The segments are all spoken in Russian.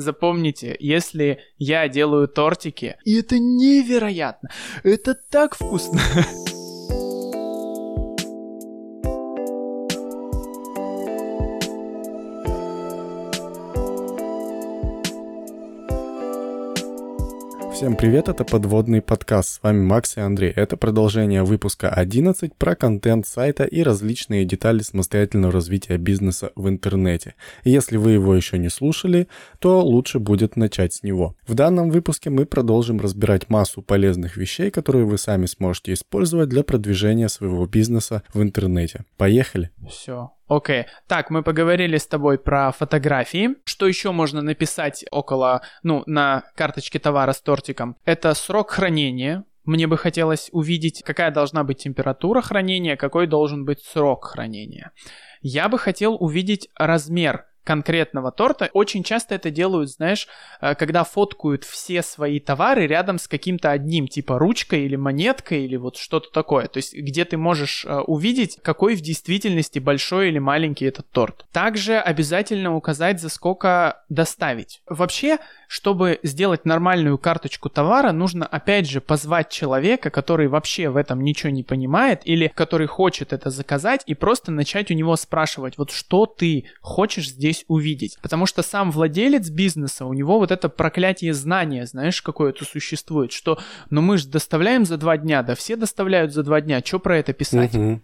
запомните, если я делаю тортики, и это невероятно, это так вкусно. Всем привет, это Подводный Подкаст, с вами Макс и Андрей. Это продолжение выпуска 11 про контент сайта и различные детали самостоятельного развития бизнеса в интернете. Если вы его еще не слушали, то лучше будет начать с него. В данном выпуске мы продолжим разбирать массу полезных вещей, которые вы сами сможете использовать для продвижения своего бизнеса в интернете. Поехали! Все. Окей. Так, мы поговорили с тобой про фотографии. Что еще можно написать на карточке товара с тортиком? Это срок хранения. Мне бы хотелось увидеть, какая должна быть температура хранения, какой должен быть срок хранения. Я бы хотел увидеть размер конкретного торта. Очень часто это делают, знаешь, когда фоткают все свои товары рядом с каким-то одним, типа ручкой или монеткой или вот что-то такое. То есть, где ты можешь увидеть, какой в действительности большой или маленький этот торт. Также обязательно указать, за сколько доставить. Вообще, чтобы сделать нормальную карточку товара, нужно, опять же, позвать человека, который вообще в этом ничего не понимает или который хочет это заказать, и просто начать у него спрашивать, вот что ты хочешь здесь увидеть. Потому что сам владелец бизнеса, у него вот это проклятие знания, знаешь, какое-то существует, что мы же доставляем за 2 дня, да все доставляют за 2 дня, что про это писать? Вот,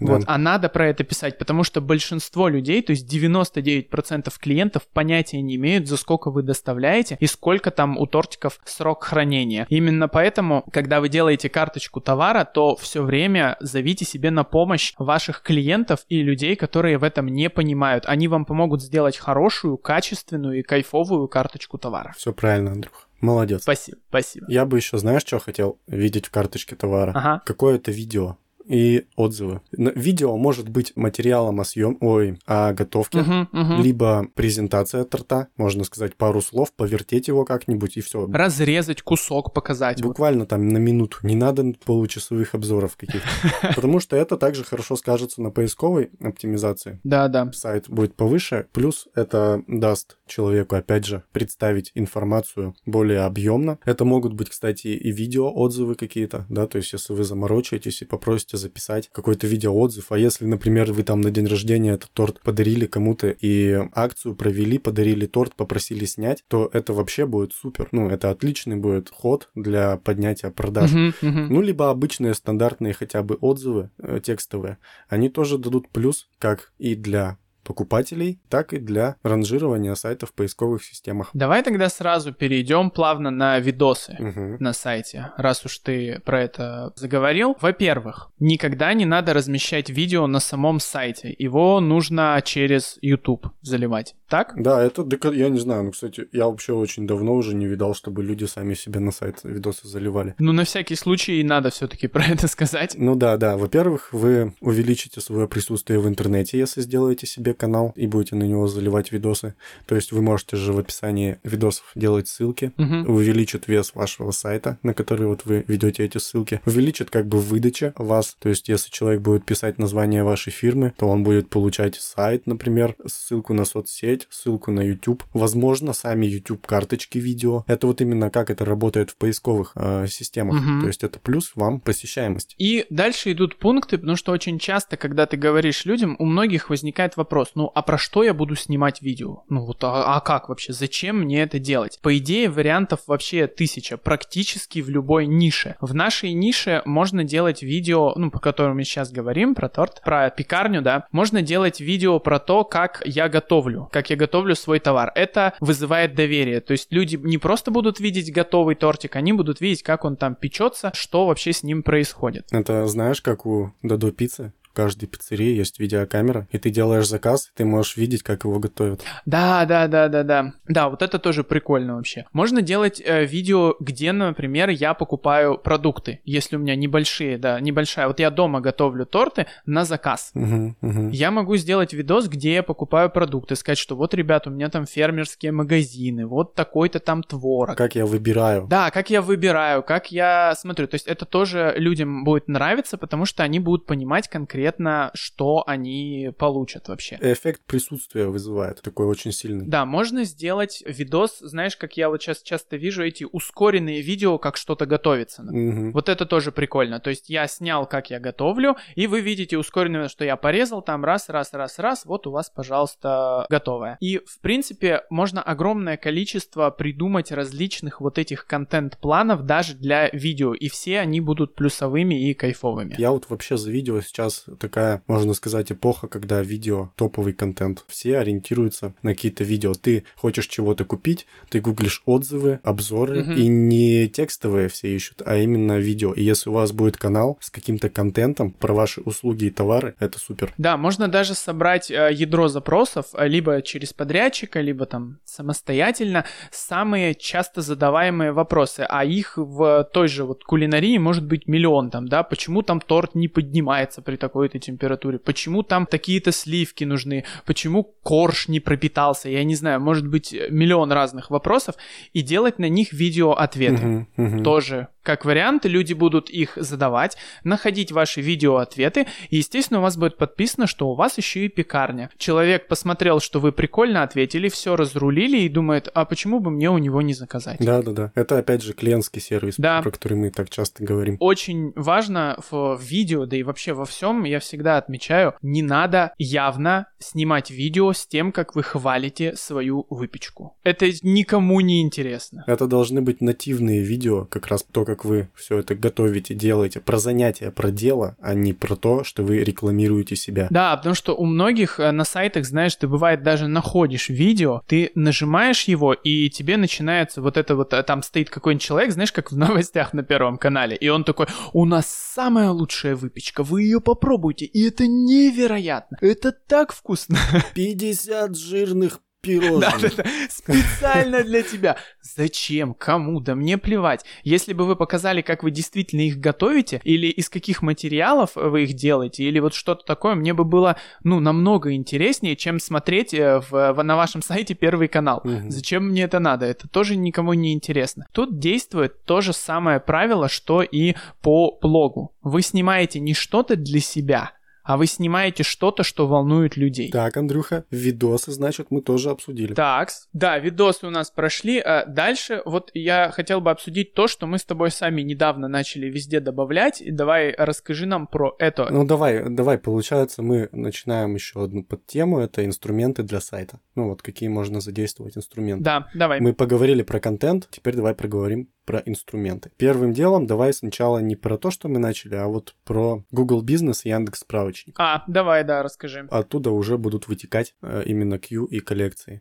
да. А надо про это писать, потому что большинство людей, то есть 99% клиентов понятия не имеют, за сколько вы доставляете и сколько там у тортиков срок хранения. Именно поэтому, когда вы делаете карточку товара, то все время зовите себе на помощь ваших клиентов и людей, которые в этом не понимают. Они вам помогут сделать хорошую, качественную и кайфовую карточку товара. Все правильно, Андрюх. Молодец. Спасибо. Я бы еще, знаешь, что хотел видеть в карточке товара? Ага. Какое-то видео и отзывы. Видео может быть материалом о готовке, либо презентация торта, можно сказать, пару слов, повертеть его как-нибудь и все. Разрезать кусок, показать. Буквально там на минуту. Не надо получасовых обзоров каких-то. Потому что это также хорошо скажется на поисковой оптимизации. Да. Сайт будет повыше, плюс это даст человеку, опять же, представить информацию более объемно. Это могут быть, кстати, и видео отзывы какие-то, да, то есть если вы заморочаетесь и попросите записать какой-то видеоотзыв, а если, например, вы там на день рождения этот торт подарили кому-то и акцию провели, подарили торт, попросили снять, то это вообще будет супер. Это отличный будет ход для поднятия продаж. Либо обычные стандартные хотя бы отзывы текстовые, они тоже дадут плюс как и для покупателей, так и для ранжирования сайтов в поисковых системах. Давай тогда сразу перейдем плавно на видосы на сайте, раз уж ты про это заговорил. Во-первых, никогда не надо размещать видео на самом сайте. Его нужно через YouTube заливать, так? Да, я не знаю, кстати, я вообще очень давно уже не видал, чтобы люди сами себе на сайт видосы заливали. На всякий случай надо все-таки про это сказать. Да. Во-первых, вы увеличите свое присутствие в интернете, если сделаете себе канал и будете на него заливать видосы. То есть вы можете же в описании видосов делать ссылки, увеличит вес вашего сайта, на который вы ведете эти ссылки, увеличит выдача вас. То есть если человек будет писать название вашей фирмы, то он будет получать сайт, например, ссылку на соцсеть, ссылку на YouTube, возможно, сами YouTube-карточки видео. Это именно как это работает в поисковых системах. То есть это плюс вам посещаемость. И дальше идут пункты, потому что очень часто, когда ты говоришь людям, у многих возникает вопрос, а про что я буду снимать видео? А как вообще? Зачем мне это делать? По идее, вариантов вообще 1000, практически в любой нише. В нашей нише можно делать видео, по которым мы сейчас говорим, про торт, про пекарню, да. Можно делать видео про то, как я готовлю свой товар. Это вызывает доверие. То есть люди не просто будут видеть готовый тортик, они будут видеть, как он там печется, что вообще с ним происходит. Это знаешь, как у Додо пиццы? В каждой пиццерии есть видеокамера, и ты делаешь заказ, ты можешь видеть, как его готовят. Да. Да, вот это тоже прикольно вообще. Можно делать видео, где, например, я покупаю продукты, если у меня небольшая. Вот я дома готовлю торты на заказ. Я могу сделать видос, где я покупаю продукты, сказать, что вот, ребят, у меня там фермерские магазины, вот такой-то там творог. Как я выбираю, как я смотрю. То есть это тоже людям будет нравиться, потому что они будут понимать конкретно, конкретно, что они получат вообще. Эффект присутствия вызывает такой очень сильный. Да, можно сделать видос, знаешь, как я вот сейчас часто вижу эти ускоренные видео, как что-то готовится. Угу. Вот это тоже прикольно. То есть я снял, как я готовлю, и вы видите ускоренное, что я порезал там раз, вот у вас, пожалуйста, готовое. И, в принципе, можно огромное количество придумать различных вот этих контент-планов даже для видео, и все они будут плюсовыми и кайфовыми. Я вот вообще за видео сейчас такая, можно сказать, эпоха, когда видео топовый контент. Все ориентируются на какие-то видео. Ты хочешь чего-то купить, ты гуглишь отзывы, обзоры, и не текстовые все ищут, а именно видео. И если у вас будет канал с каким-то контентом про ваши услуги и товары, это супер. Да, можно даже собрать ядро запросов, либо через подрядчика, либо там самостоятельно, самые часто задаваемые вопросы, а их в той же вот кулинарии может быть миллион там, да, почему там торт не поднимается при такой-то температуре, почему там такие-то сливки нужны, почему корж не пропитался, я не знаю, может быть миллион разных вопросов, и делать на них видео-ответы. Тоже, как вариант, люди будут их задавать, находить ваши видео-ответы, и, естественно, у вас будет подписано, что у вас еще и пекарня. Человек посмотрел, что вы прикольно ответили, все разрулили и думает, а почему бы мне у него не заказать? Да-да-да, это опять же клиентский сервис, да, про который мы так часто говорим. Очень важно в видео, да и вообще во всем, я всегда отмечаю, не надо явно снимать видео с тем, как вы хвалите свою выпечку. Это никому не интересно. Это должны быть нативные видео, как раз то, как вы все это готовите, делаете, про занятия, про дело, а не про то, что вы рекламируете себя. Да, потому что у многих на сайтах, знаешь, ты бывает даже находишь видео, ты нажимаешь его, и тебе начинается вот это вот, там стоит какой-нибудь человек, знаешь, как в новостях на Первом канале, и он такой, у нас самая лучшая выпечка, вы ее попробуйте, и это невероятно, это так вкусно. 50 жирных пирожных. Да, специально для тебя. Зачем? Кому? Да мне плевать. Если бы вы показали, как вы действительно их готовите, или из каких материалов вы их делаете, или вот что-то такое, мне бы было, ну, намного интереснее, чем смотреть на вашем сайте Первый канал. Угу. Зачем мне это надо? Это тоже никому не интересно. Тут действует то же самое правило, что и по блогу. Вы снимаете не что-то для себя, а вы снимаете что-то, что волнует людей. Так, Андрюха, видосы, значит, мы тоже обсудили. Так, да, видосы у нас прошли. Дальше вот я хотел бы обсудить то, что мы с тобой сами недавно начали везде добавлять. И давай расскажи нам про это. Ну, давай, получается, мы начинаем еще одну подтему. Это инструменты для сайта. Ну, вот какие можно задействовать инструменты. Да, давай. Мы поговорили про контент, теперь давай проговорим про инструменты. Первым делом давай сначала не про то, что мы начали, а вот про Google Business и Яндекс.Справочник. А, давай, да, расскажи. Оттуда уже будут вытекать именно Q и коллекции.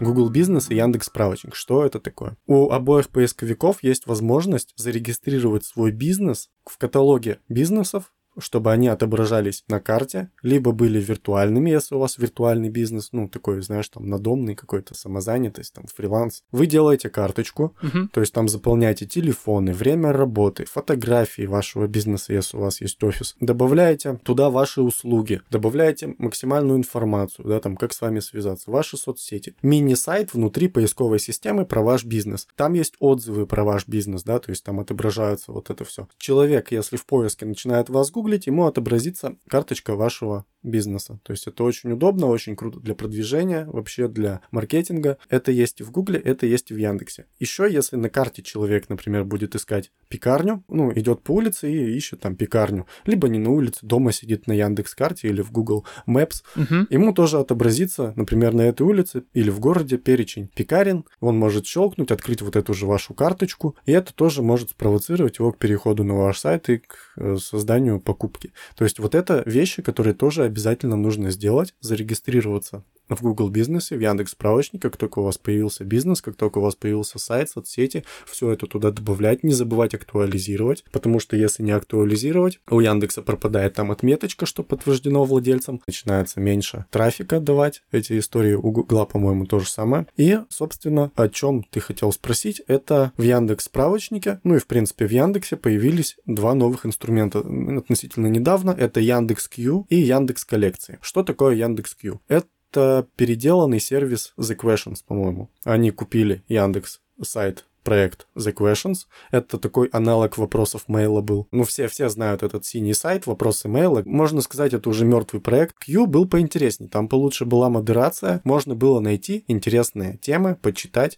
Google Business и Яндекс.Справочник. Что это такое? У обоих поисковиков есть возможность зарегистрировать свой бизнес в каталоге бизнесов, чтобы они отображались на карте, либо были виртуальными, если у вас виртуальный бизнес, ну, такой, знаешь, там, надомный какой-то, самозанятость, там, фриланс. Вы делаете карточку, то есть там заполняете телефоны, время работы, фотографии вашего бизнеса, если у вас есть офис. Добавляете туда ваши услуги, добавляете максимальную информацию, да, там, как с вами связаться, ваши соцсети. Мини-сайт внутри поисковой системы про ваш бизнес. Там есть отзывы про ваш бизнес, да, то есть там отображаются вот это все. Человек, если в поиске начинает вас гуглить, ему отобразится карточка вашего бизнеса. То есть это очень удобно, очень круто для продвижения, вообще для маркетинга. Это есть и в Гугле, это есть и в Яндексе. Еще, если на карте человек, например, будет искать пекарню, ну, идет по улице и ищет там пекарню, либо не на улице, дома сидит на Яндекс.Карте или в Google Maps, ему тоже отобразится, например, на этой улице или в городе перечень пекарен. Он может щелкнуть, открыть вот эту же вашу карточку, и это тоже может спровоцировать его к переходу на ваш сайт и к созданию покупки. То есть вот это вещи, которые тоже обязательно нужно сделать, зарегистрироваться в Google Бизнесе, в Яндекс.Справочнике, как только у вас появился бизнес, как только у вас появился сайт, соцсети, все это туда добавлять, не забывать актуализировать, потому что если не актуализировать, у Яндекса пропадает там отметочка, что подтверждено владельцем, начинается меньше трафика давать, эти истории у Гугла, по-моему, то же самое. И, собственно, о чем ты хотел спросить, это в Яндекс.Справочнике, ну и, в принципе, в Яндексе появились два новых инструмента относительно недавно, это Яндекс.Кью и Яндекс.Коллекции. Что такое Яндекс.Кью? Это это переделанный сервис The Questions, по-моему. Они купили Яндекс сайт, проект The Questions. Это такой аналог вопросов Mail был. Ну, все знают этот синий сайт, вопросы Mail. Можно сказать, это уже мертвый проект. Q был поинтереснее, там получше была модерация. Можно было найти интересные темы, почитать,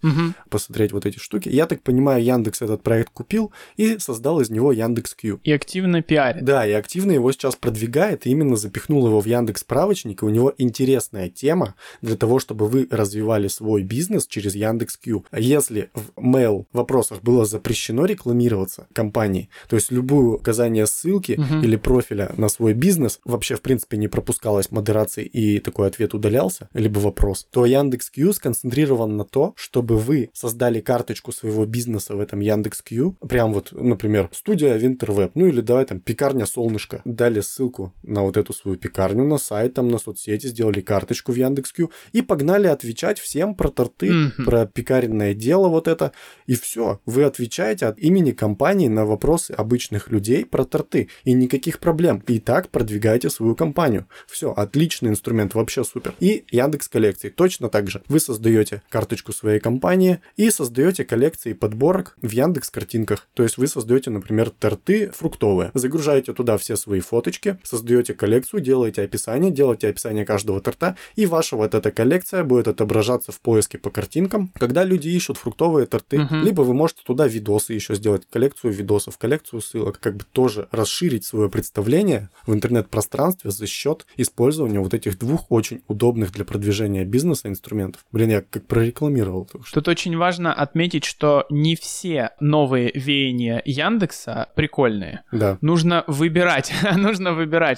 посмотреть вот эти штуки. Я так понимаю, Яндекс этот проект купил и создал из него Яндекс.Кью. И активно пиарит. Да, и активно его сейчас продвигает, и именно запихнул его в Яндекс.Справочник, и у него интересная тема для того, чтобы вы развивали свой бизнес через Яндекс.Кью. Если в Mail в вопросах было запрещено рекламироваться компании, то есть любое указание ссылки или профиля на свой бизнес вообще, в принципе, не пропускалось модерации и такой ответ удалялся, либо вопрос, то Яндекс.Кью сконцентрирован на то, чтобы вы создали карточку своего бизнеса в этом Яндекс.Кью, прям вот, например, студия Винтервеб, ну или давай там пекарня Солнышко, дали ссылку на вот эту свою пекарню, на сайт, там на соцсети, сделали карточку в Яндекс.Кью и погнали отвечать всем про торты, про пекаренное дело вот это. И все, вы отвечаете от имени компании на вопросы обычных людей про торты. И никаких проблем. И так продвигаете свою компанию. Все, отличный инструмент, вообще супер. И Яндекс.Коллекции точно так же. Вы создаете карточку своей компании и создаете коллекции подборок в Яндекс.Картинках. То есть вы создаете, например, торты фруктовые. Загружаете туда все свои фоточки, создаете коллекцию, делаете описание каждого торта. И ваша вот эта коллекция будет отображаться в поиске по картинкам, когда люди ищут фруктовые торты. Либо вы можете туда видосы еще сделать, коллекцию видосов, коллекцию ссылок, как бы тоже расширить свое представление в интернет-пространстве за счет использования вот этих двух очень удобных для продвижения бизнеса инструментов. Блин, я как прорекламировал. Тут очень важно отметить, что не все новые веяния Яндекса прикольные. Да. Нужно выбирать,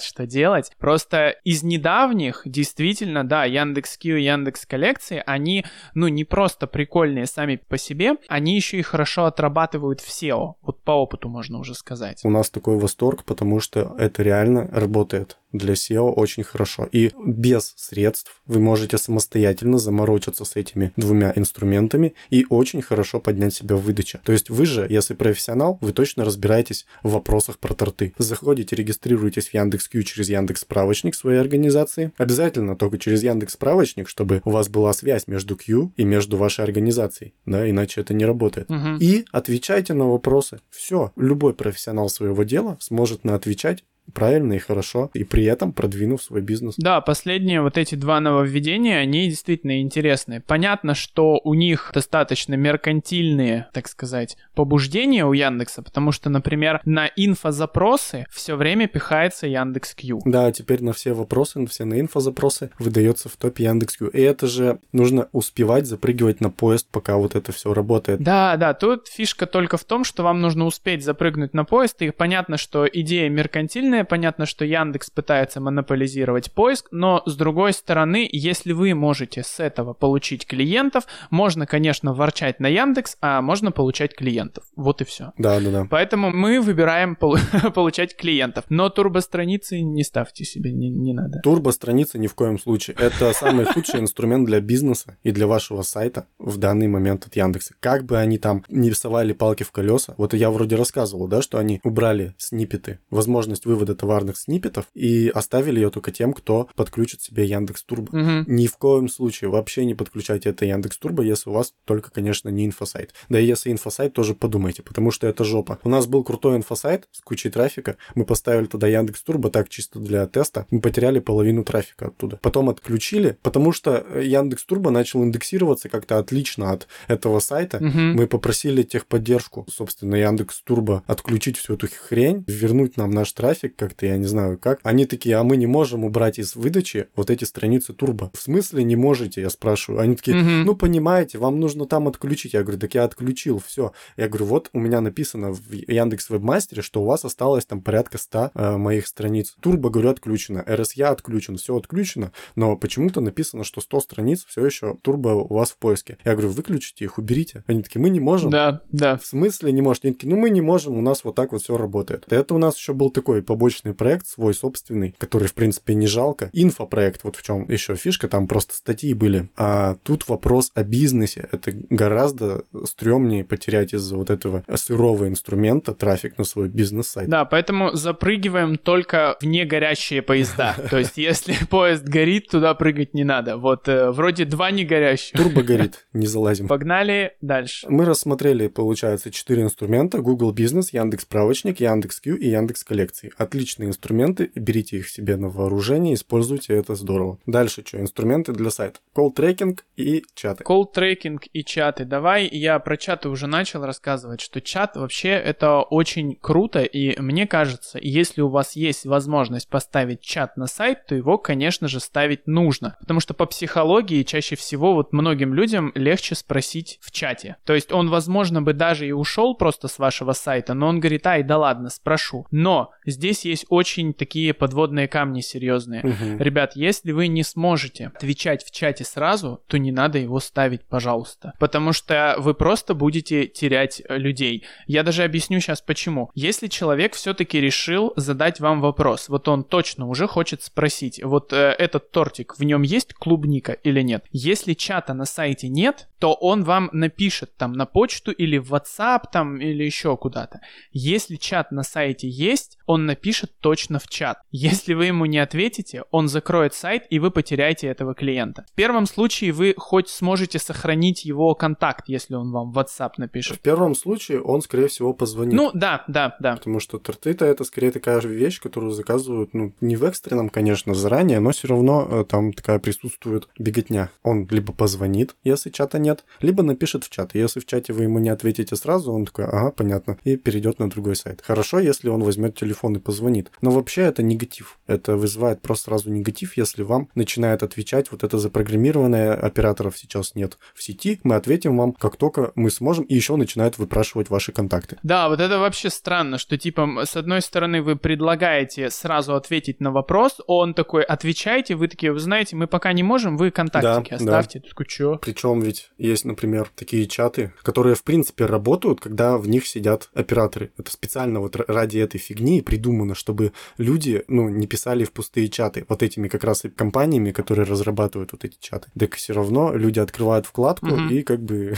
что делать. Просто из недавних, действительно, да, Яндекс.Кью и Яндекс.Коллекции, они, не просто прикольные сами по себе, они еще и хорошо отрабатывают в SEO. Вот по опыту можно уже сказать. У нас такой восторг, потому что это реально работает. Для SEO очень хорошо. И без средств вы можете самостоятельно заморочиться с этими двумя инструментами и очень хорошо поднять себя в выдаче. То есть вы же, если профессионал, вы точно разбираетесь в вопросах про торты. Заходите, регистрируйтесь в Яндекс.Кью через Яндекс.Справочник своей организации. Обязательно только через Яндекс.Справочник, чтобы у вас была связь между Q и между вашей организацией. Да, иначе это не работает. И отвечайте на вопросы. Все. Любой профессионал своего дела сможет отвечать правильно и хорошо, и при этом продвинув свой бизнес. Да, последние вот эти два нововведения, они действительно интересны. Понятно, что у них достаточно меркантильные, так сказать, побуждения у Яндекса, потому что, например, на инфозапросы все время пихается Яндекс.Кью. Да, теперь на все вопросы, на все на инфозапросы выдается в топе Яндекс.Кью. И это же нужно успевать запрыгивать на поезд, пока вот это все работает. Да, тут фишка только в том, что вам нужно успеть запрыгнуть на поезд, и понятно, что идея меркантильная. Понятно, что Яндекс пытается монополизировать поиск, но с другой стороны, если вы можете с этого получить клиентов, можно, конечно, ворчать на Яндекс, а можно получать клиентов. Вот и все. Да. Поэтому мы выбираем получать клиентов. Но турбостраницы не ставьте себе, не надо. Турбостраницы ни в коем случае. Это самый худший инструмент для бизнеса и для вашего сайта в данный момент от Яндекса. Как бы они там не рисовали палки в колеса, вот я вроде рассказывал, да, что они убрали сниппеты, возможность вывода товарных сниппетов и оставили ее только тем, кто подключит себе Яндекс.Турбо. Ни в коем случае вообще не подключайте это Яндекс.Турбо, если у вас только, конечно, не инфосайт. Да и если инфосайт, тоже подумайте, потому что это жопа. У нас был крутой инфосайт с кучей трафика, мы поставили туда Яндекс.Турбо так чисто для теста, мы потеряли половину трафика оттуда. Потом отключили, потому что Яндекс.Турбо начал индексироваться как-то отлично от этого сайта. Мы попросили техподдержку, собственно, Яндекс.Турбо отключить всю эту хрень, вернуть нам наш трафик, как-то, я не знаю как. Они такие, а мы не можем убрать из выдачи вот эти страницы турбо. В смысле не можете, я спрашиваю. Они такие, понимаете, вам нужно там отключить. Я говорю, так я отключил, все. Я говорю, вот у меня написано в Яндекс.Вебмастере, что у вас осталось там порядка 100 моих страниц. Турбо, говорю, отключено. RSA отключен, все отключено, но почему-то написано, что 100 страниц все еще турбо у вас в поиске. Я говорю, выключите их, уберите. Они такие, мы не можем. Да. В смысле не можете? Они такие, мы не можем, у нас вот так вот все работает. Это у нас еще был такой побочный побочный проект свой собственный, который, в принципе, не жалко. Инфопроект, вот в чем еще фишка, там просто статьи были. А тут вопрос о бизнесе. Это гораздо стрёмнее потерять из-за вот этого сырого инструмента трафик на свой бизнес-сайт. Да, поэтому запрыгиваем только в негорящие поезда. То есть, если поезд горит, туда прыгать не надо. Вот вроде два негорящих. Турбо горит, не залазим. Погнали дальше. Мы рассмотрели, получается, 4 инструмента. Google Business, Яндекс.Справочник, Яндекс.Кью и Яндекс.Коллекции. Отличные инструменты, берите их себе на вооружение, используйте, это здорово. Дальше что? Инструменты для сайта. Колл-трекинг и чаты. Колл-трекинг и чаты. Давай, я про чаты уже начал рассказывать, что чат вообще это очень круто, и мне кажется, если у вас есть возможность поставить чат на сайт, то его, конечно же, ставить нужно. Потому что по психологии чаще всего вот многим людям легче спросить в чате. То есть он, возможно, бы даже и ушел просто с вашего сайта, но он говорит, ай, да ладно, спрошу. Но здесь есть очень такие подводные камни серьезные. Угу. Ребят, если вы не сможете отвечать в чате сразу, то не надо его ставить, пожалуйста. Потому что вы просто будете терять людей. Я даже объясню сейчас почему. Если человек все-таки решил задать вам вопрос, вот он точно уже хочет спросить, вот этот тортик, в нем есть клубника или нет? Если чата на сайте нет, то он вам напишет там на почту или в WhatsApp там или еще куда-то. Если чат на сайте есть, он напишет точно в чат. Если вы ему не ответите, он закроет сайт и вы потеряете этого клиента. В первом случае вы хоть сможете сохранить его контакт, если он вам в WhatsApp напишет. В первом случае он, скорее всего, позвонит. Ну, да. Потому что торты-то это скорее такая же вещь, которую заказывают, ну, не в экстренном, конечно, заранее, но все равно там такая присутствует беготня. Он либо позвонит, если чата нет, либо напишет в чат. Если в чате вы ему не ответите сразу, он такой, ага, понятно, и перейдет на другой сайт. Хорошо, если он возьмет телефон и позвонит. Но вообще это негатив. Это вызывает просто сразу негатив, если вам начинает отвечать вот это запрограммированное, операторов сейчас нет в сети, мы ответим вам, как только мы сможем, и еще начинают выпрашивать ваши контакты. Да, вот это вообще странно, что типа с одной стороны вы предлагаете сразу ответить на вопрос, он такой, отвечайте, вы такие, вы знаете, мы пока не можем, вы контактики оставьте. Да. Такой, чё? Причем ведь есть, например, такие чаты, которые в принципе работают, когда в них сидят операторы. Это специально вот ради этой фигни придумано, чтобы люди, ну, не писали в пустые чаты. Вот этими как раз и компаниями, которые разрабатывают вот эти чаты. Так все равно люди открывают вкладку и как бы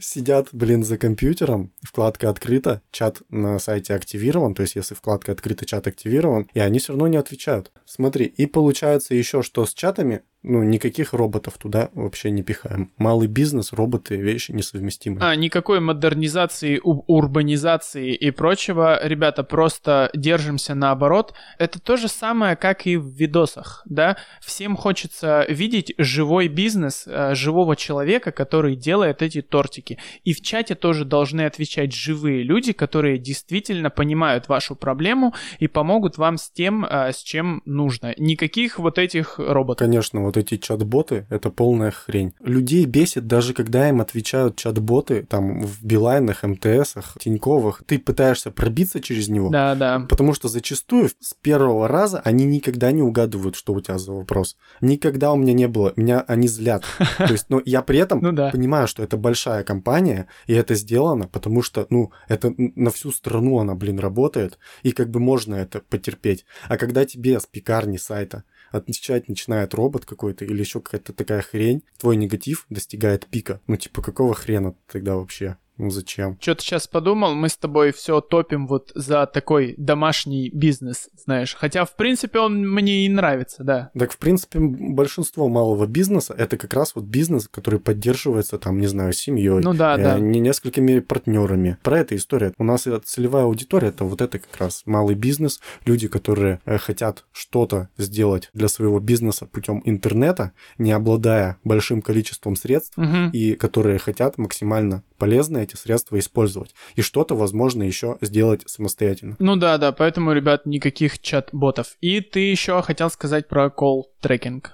сидят, за компьютером, вкладка открыта, чат на сайте активирован, то есть если вкладка открыта, чат активирован, и они все равно не отвечают. Смотри, и получается еще, что с чатами, ну, никаких роботов туда вообще не пихаем. Малый бизнес, роботы, вещи несовместимые. Никакой модернизации, урбанизации и прочего, ребята, просто держимся наоборот. Это то же самое, как и в видосах, да? Всем хочется видеть живой бизнес, живого человека, который делает эти тортики. И в чате тоже должны отвечать живые люди, которые действительно понимают вашу проблему и помогут вам с тем, с чем нужно. Никаких вот этих роботов. Конечно, вот эти чат-боты — это полная хрень. Людей бесит даже, когда им отвечают чат-боты, там, в Билайнах, МТСах, Тиньковых. Ты пытаешься пробиться через него. Да. Потому что зачастую с первого раза они никогда не угадывают, что у тебя за вопрос. Никогда у меня не было. Меня они злят. То есть, но я при этом понимаю, что это большая компания, и это сделано, потому что, ну, это на всю страну она, работает, и как бы можно это потерпеть. А когда тебе с пекарни сайта отвечать начинает робот какой-то или еще какая-то такая хрень, твой негатив достигает пика. Ну, типа, какого хрена тогда вообще? Ну, зачем? Что-то сейчас подумал, мы с тобой все топим вот за такой домашний бизнес, знаешь. Хотя, в принципе, он мне и нравится, да. Так, в принципе, большинство малого бизнеса — это как раз вот бизнес, который поддерживается, там, не знаю, семьей. Ну да. Несколькими партнерами. Про это история. У нас целевая аудитория — это вот это как раз малый бизнес. Люди, которые хотят что-то сделать для своего бизнеса путем интернета, не обладая большим количеством средств, и которые хотят максимально полезно эти средства использовать. И что-то, возможно, еще сделать самостоятельно. Ну да, поэтому, ребят, никаких чат-ботов. И ты еще хотел сказать про колл-трекинг.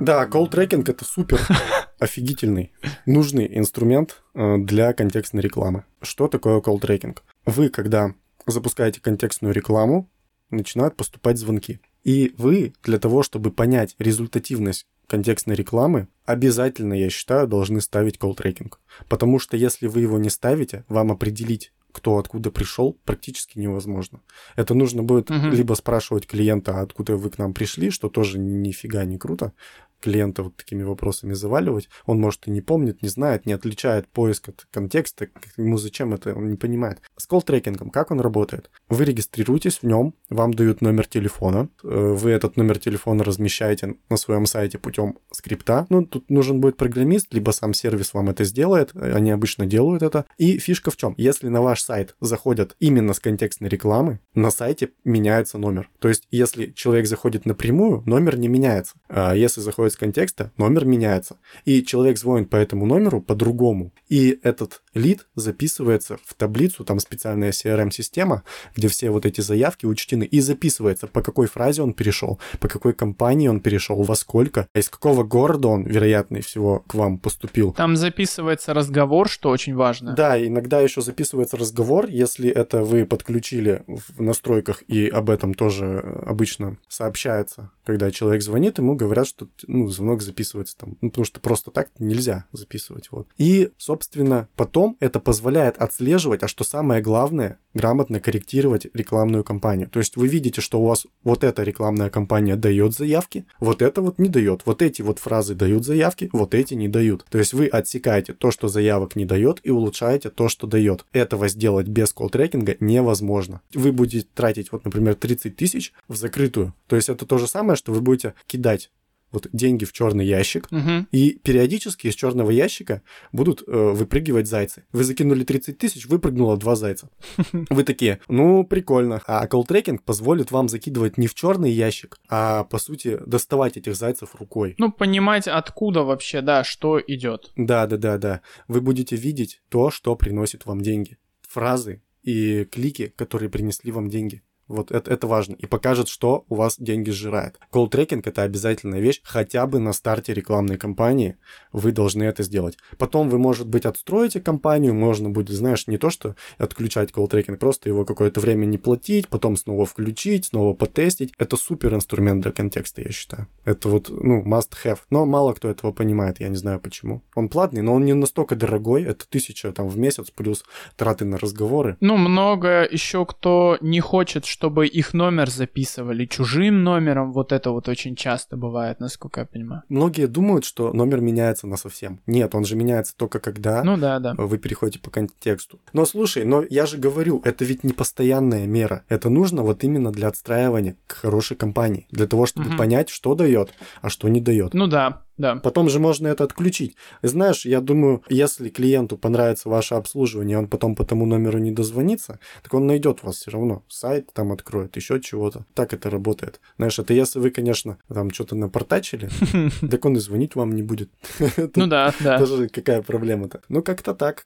Да, колл-трекинг — это супер офигительный, нужный инструмент для контекстной рекламы. Что такое колл-трекинг? Вы, когда запускаете контекстную рекламу, начинают поступать звонки. И вы для того, чтобы понять результативность контекстной рекламы, обязательно, я считаю, должны ставить колл-трекинг. Потому что если вы его не ставите, вам определить, кто откуда пришел, практически невозможно. Это нужно будет либо спрашивать клиента, откуда вы к нам пришли, что тоже нифига не круто, клиента вот такими вопросами заваливать. Он, может, и не помнит, не знает, не отличает поиск от контекста, ему зачем это, он не понимает. С колл-трекингом как он работает? Вы регистрируетесь в нем, вам дают номер телефона, вы этот номер телефона размещаете на своем сайте путем скрипта. Ну, тут нужен будет программист, либо сам сервис вам это сделает, они обычно делают это. И фишка в чем? Если на ваш сайт заходят именно с контекстной рекламы, на сайте меняется номер. То есть, если человек заходит напрямую, номер не меняется. А если заходит из контекста, номер меняется. И человек звонит по этому номеру по-другому. И этот лид записывается в таблицу, там специальная CRM-система, где все вот эти заявки учтены, и записывается, по какой фразе он перешел, по какой компании он перешел, во сколько, из какого города он, вероятнее всего, к вам поступил. Там записывается разговор, что очень важно. Да, иногда еще записывается разговор, если это вы подключили в настройках, и об этом тоже обычно сообщается, когда человек звонит, ему говорят, что звонок записывается там, потому что просто так нельзя записывать. Вот. И, собственно, потом это позволяет отслеживать, а что самое главное, грамотно корректировать рекламную кампанию. То есть вы видите, что у вас вот эта рекламная кампания дает заявки, вот это вот не дает, вот эти вот фразы дают заявки, вот эти не дают. То есть вы отсекаете то, что заявок не дает, и улучшаете то, что дает. Этого сделать без колл-трекинга невозможно. Вы будете тратить, вот, например, 30 тысяч в закрытую. То есть это то же самое, что вы будете кидать вот деньги в черный ящик, и периодически из черного ящика будут выпрыгивать зайцы. Вы закинули 30 тысяч, выпрыгнуло 2 зайца. Вы такие, ну, прикольно. А колл-трекинг позволит вам закидывать не в черный ящик, а, по сути, доставать этих зайцев рукой. Ну, понимать, откуда вообще, да, что идет. Да. Вы будете видеть то, что приносит вам деньги. Фразы и клики, которые принесли вам деньги. Вот это важно. И покажет, что у вас деньги сжирает. Колл-трекинг — это обязательная вещь. Хотя бы на старте рекламной кампании вы должны это сделать. Потом вы, может быть, отстроите кампанию, можно будет, знаешь, не то, что отключать колл-трекинг, просто его какое-то время не платить, потом снова включить, снова потестить. Это супер инструмент для контекста, я считаю. Это вот, must have. Но мало кто этого понимает, я не знаю почему. Он платный, но он не настолько дорогой. Это 1000 в месяц, плюс траты на разговоры. Много еще кто не хочет, чтобы их номер записывали чужим номером, вот это вот очень часто бывает, насколько я понимаю. Многие думают, что номер меняется насовсем. Нет, он же меняется только когда вы переходите по контексту. Но слушай, я же говорю, это ведь не постоянная мера. Это нужно вот именно для отстраивания к хорошей компании, для того, чтобы понять, что дает, а что не дает. Да. Потом же можно это отключить. Знаешь, я думаю, если клиенту понравится ваше обслуживание, он потом по тому номеру не дозвонится, так он найдет вас все равно. Сайт там откроет, еще чего-то. Так это работает. Знаешь, это если вы, конечно, там что-то напортачили, так он и звонить вам не будет. Да. Тоже какая проблема-то. Как-то так.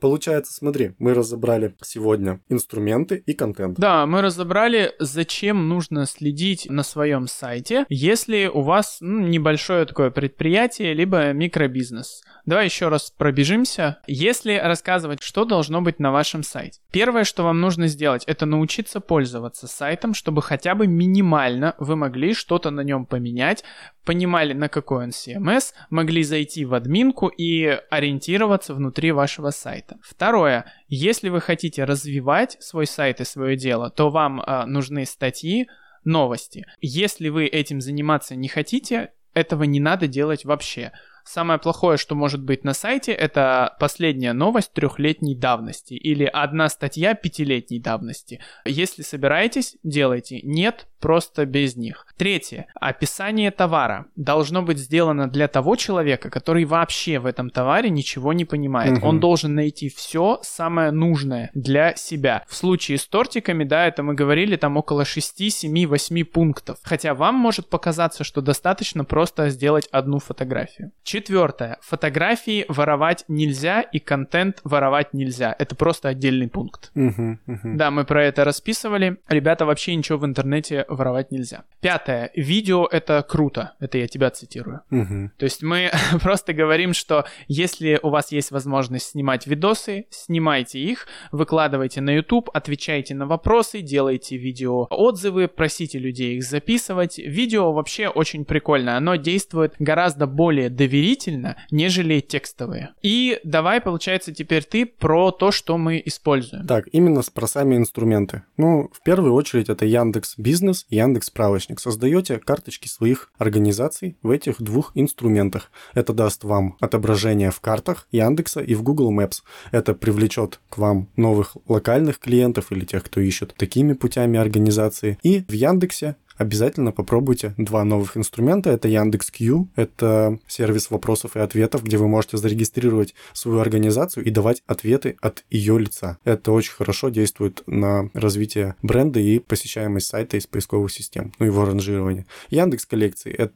Получается, смотри, мы разобрали сегодня инструменты и контент. Да, мы разобрали, зачем нужно следить на своем сайте, если у вас небольшое такое предприятие, либо микробизнес. Давай еще раз пробежимся. Если рассказывать, что должно быть на вашем сайте. Первое, что вам нужно сделать, это научиться пользоваться сайтом, чтобы хотя бы минимально вы могли что-то на нем поменять, понимали, на какой он CMS, могли зайти в админку и ориентироваться внутри вашего сайта. Второе. Если вы хотите развивать свой сайт и свое дело, то вам нужны статьи, новости. Если вы этим заниматься не хотите, этого не надо делать вообще. Самое плохое, что может быть на сайте, это последняя новость 3-летней давности или одна статья 5-летней давности. Если собираетесь, делайте. Нет, просто без них. Третье. Описание товара должно быть сделано для того человека, который вообще в этом товаре ничего не понимает. Он должен найти все самое нужное для себя. В случае с тортиками, это мы говорили, там около 6-8 пунктов. Хотя вам может показаться, что достаточно просто сделать одну фотографию. Четвертое. Фотографии воровать нельзя и контент воровать нельзя. Это просто отдельный пункт. Да, мы про это расписывали. Ребята вообще ничего в интернете воровать нельзя. Пятое. Видео — это круто. Это я тебя цитирую. Угу. То есть мы просто говорим, что если у вас есть возможность снимать видосы, снимайте их, выкладывайте на YouTube, отвечайте на вопросы, делайте видеоотзывы, просите людей их записывать. Видео вообще очень прикольно. Оно действует гораздо более доверительно, нежели текстовые. И давай, получается, теперь ты про то, что мы используем. Так, именно про сами инструменты. Ну, в первую очередь, это Яндекс Бизнес, Яндекс.Справочник. Создаете карточки своих организаций в этих двух инструментах. Это даст вам отображение в картах Яндекса и в Google Maps. Это привлечет к вам новых локальных клиентов или тех, кто ищет такими путями организации. И в Яндексе обязательно попробуйте два новых инструмента. Это Яндекс.Кью, это сервис вопросов и ответов, где вы можете зарегистрировать свою организацию и давать ответы от ее лица. Это очень хорошо действует на развитие бренда и посещаемость сайта из поисковых систем, ну, его ранжирование. Яндекс.Коллекции — это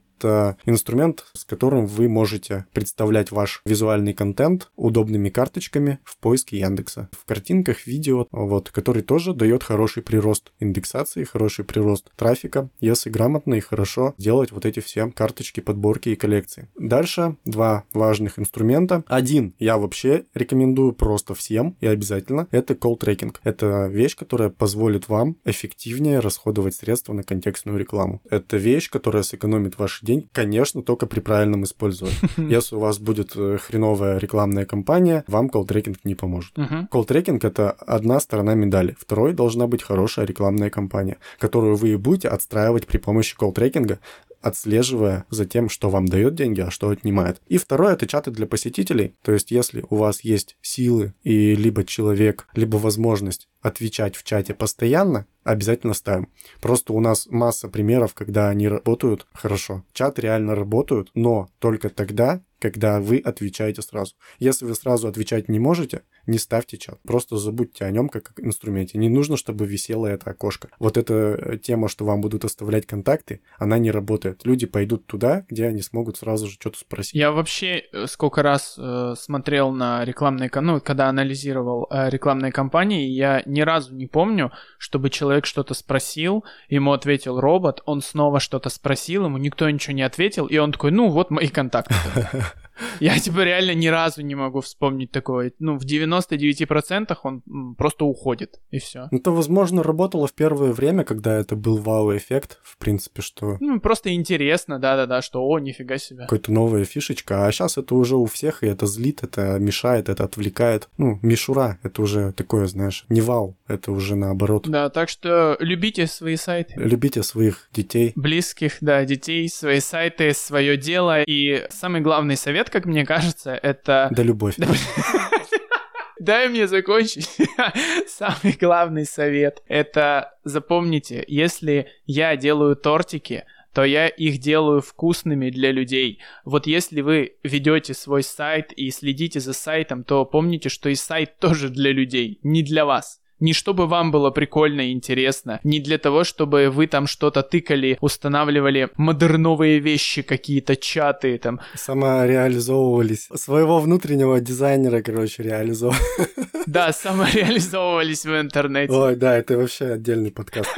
инструмент, с которым вы можете представлять ваш визуальный контент удобными карточками в поиске Яндекса. В картинках, видео, вот, который тоже дает хороший прирост индексации, хороший прирост трафика, если грамотно и хорошо делать вот эти все карточки, подборки и коллекции. Дальше два важных инструмента. Один я вообще рекомендую просто всем и обязательно. Это колл-трекинг. Это вещь, которая позволит вам эффективнее расходовать средства на контекстную рекламу. Это вещь, которая сэкономит ваши день, конечно, только при правильном использовании. Если у вас будет хреновая рекламная кампания, вам колл-трекинг не поможет. Колл-трекинг — это одна сторона медали. Второй должна быть хорошая рекламная кампания, которую вы будете отстраивать при помощи колл-трекинга, отслеживая за тем, что вам дает деньги, а что отнимает. И второе — это чаты для посетителей. То есть, если у вас есть силы и либо человек, либо возможность отвечать в чате постоянно, обязательно ставим. Просто у нас масса примеров, когда они работают хорошо. Чат реально работает, но только тогда, когда вы отвечаете сразу. Если вы сразу отвечать не можете, не ставьте чат. Просто забудьте о нем как инструменте. Не нужно, чтобы висело это окошко. Вот эта тема, что вам будут оставлять контакты, она не работает. Люди пойдут туда, где они смогут сразу же что-то спросить. Я вообще сколько раз смотрел на рекламные, когда анализировал рекламные кампании, я ни разу не помню, чтобы человек что-то спросил, ему ответил робот, он снова что-то спросил, ему никто ничего не ответил, и он такой: ну вот мои контакты. Я типа реально ни разу не могу вспомнить такое. Ну, в 99% он просто уходит, и все. Это, возможно, работало в первое время, когда это был вау-эффект, в принципе, что... Ну, просто интересно, да-да-да, что о, нифига себе. Какая-то новая фишечка, а сейчас это уже у всех, и это злит, это мешает, это отвлекает. Ну, мишура, это уже такое, знаешь, не вау, это уже наоборот. Да, так что любите свои сайты. Любите своих детей. Близких, да, детей, свои сайты, свое дело. И самый главный совет, как мне кажется, это... Да, любовь. Дай мне закончить. Самый главный совет — это запомните, если я делаю тортики, то я их делаю вкусными для людей. Вот если вы ведете свой сайт и следите за сайтом, то помните, что и сайт тоже для людей, не для вас. Не чтобы вам было прикольно и интересно, не для того, чтобы вы там что-то тыкали, устанавливали модерновые вещи, какие-то чаты там. Самореализовывались. Своего внутреннего дизайнера, короче, реализовывали. Да, самореализовывались в интернете. Ой, да, это вообще отдельный подкаст.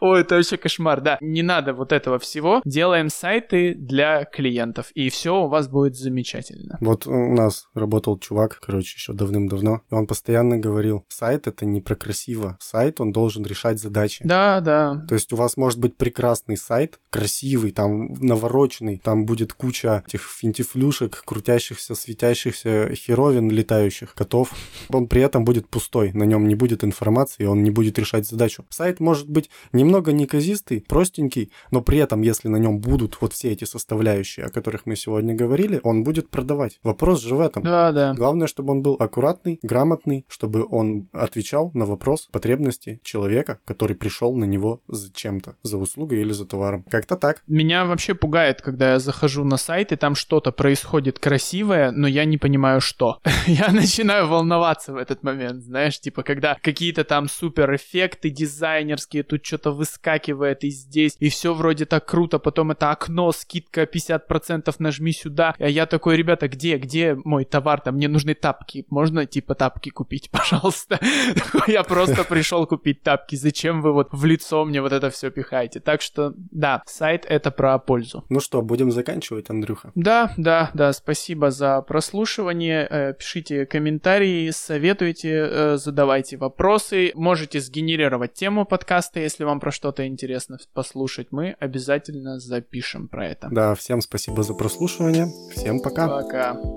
Ой, это вообще кошмар, да. Не надо вот этого всего. Делаем сайты для клиентов, и все у вас будет замечательно. Вот у нас работал чувак, короче, еще давным-давно, и он постоянно говорил: сайт — это не про красиво. Сайт, он должен решать задачи. Да, да. То есть у вас может быть прекрасный сайт, красивый, там навороченный, там будет куча этих финтифлюшек, крутящихся, светящихся херовин, летающих котов. Он при этом будет пустой, на нем не будет информации, он не будет решать задачу. Сайт может быть немного неказистый, простенький, но при этом, если на нем будут вот все эти составляющие, о которых мы сегодня говорили, он будет продавать. Вопрос же в этом. Да, да. Главное, чтобы он был аккуратный, грамотный, чтобы он отвечал на вопрос потребности человека, который пришел на него за чем-то, за услугой или за товаром. Как-то так. Меня вообще пугает, когда я захожу на сайт, и там что-то происходит красивое, но я не понимаю, что. Я начинаю волноваться в этот момент, знаешь, типа, когда какие-то там суперэффекты дизайнерские, тут что-то выскакивает, и здесь, и все вроде так круто, потом это окно, скидка 50%, нажми сюда. А я такой: ребята, где мой товар-то? Мне нужны тапки. Можно, типа, тапки купить, пожалуйста? Я просто пришел купить тапки. Зачем вы вот в лицо мне вот это все пихаете? Так что, да, сайт — это про пользу. Ну что, будем заканчивать, Андрюха? Да, спасибо за прослушивание. Пишите комментарии, советуйте, задавайте вопросы. Можете сгенерировать тему подкаста, если вам про что-то интересно послушать. Мы обязательно запишем про это. Да, всем спасибо за прослушивание. Всем пока. Пока.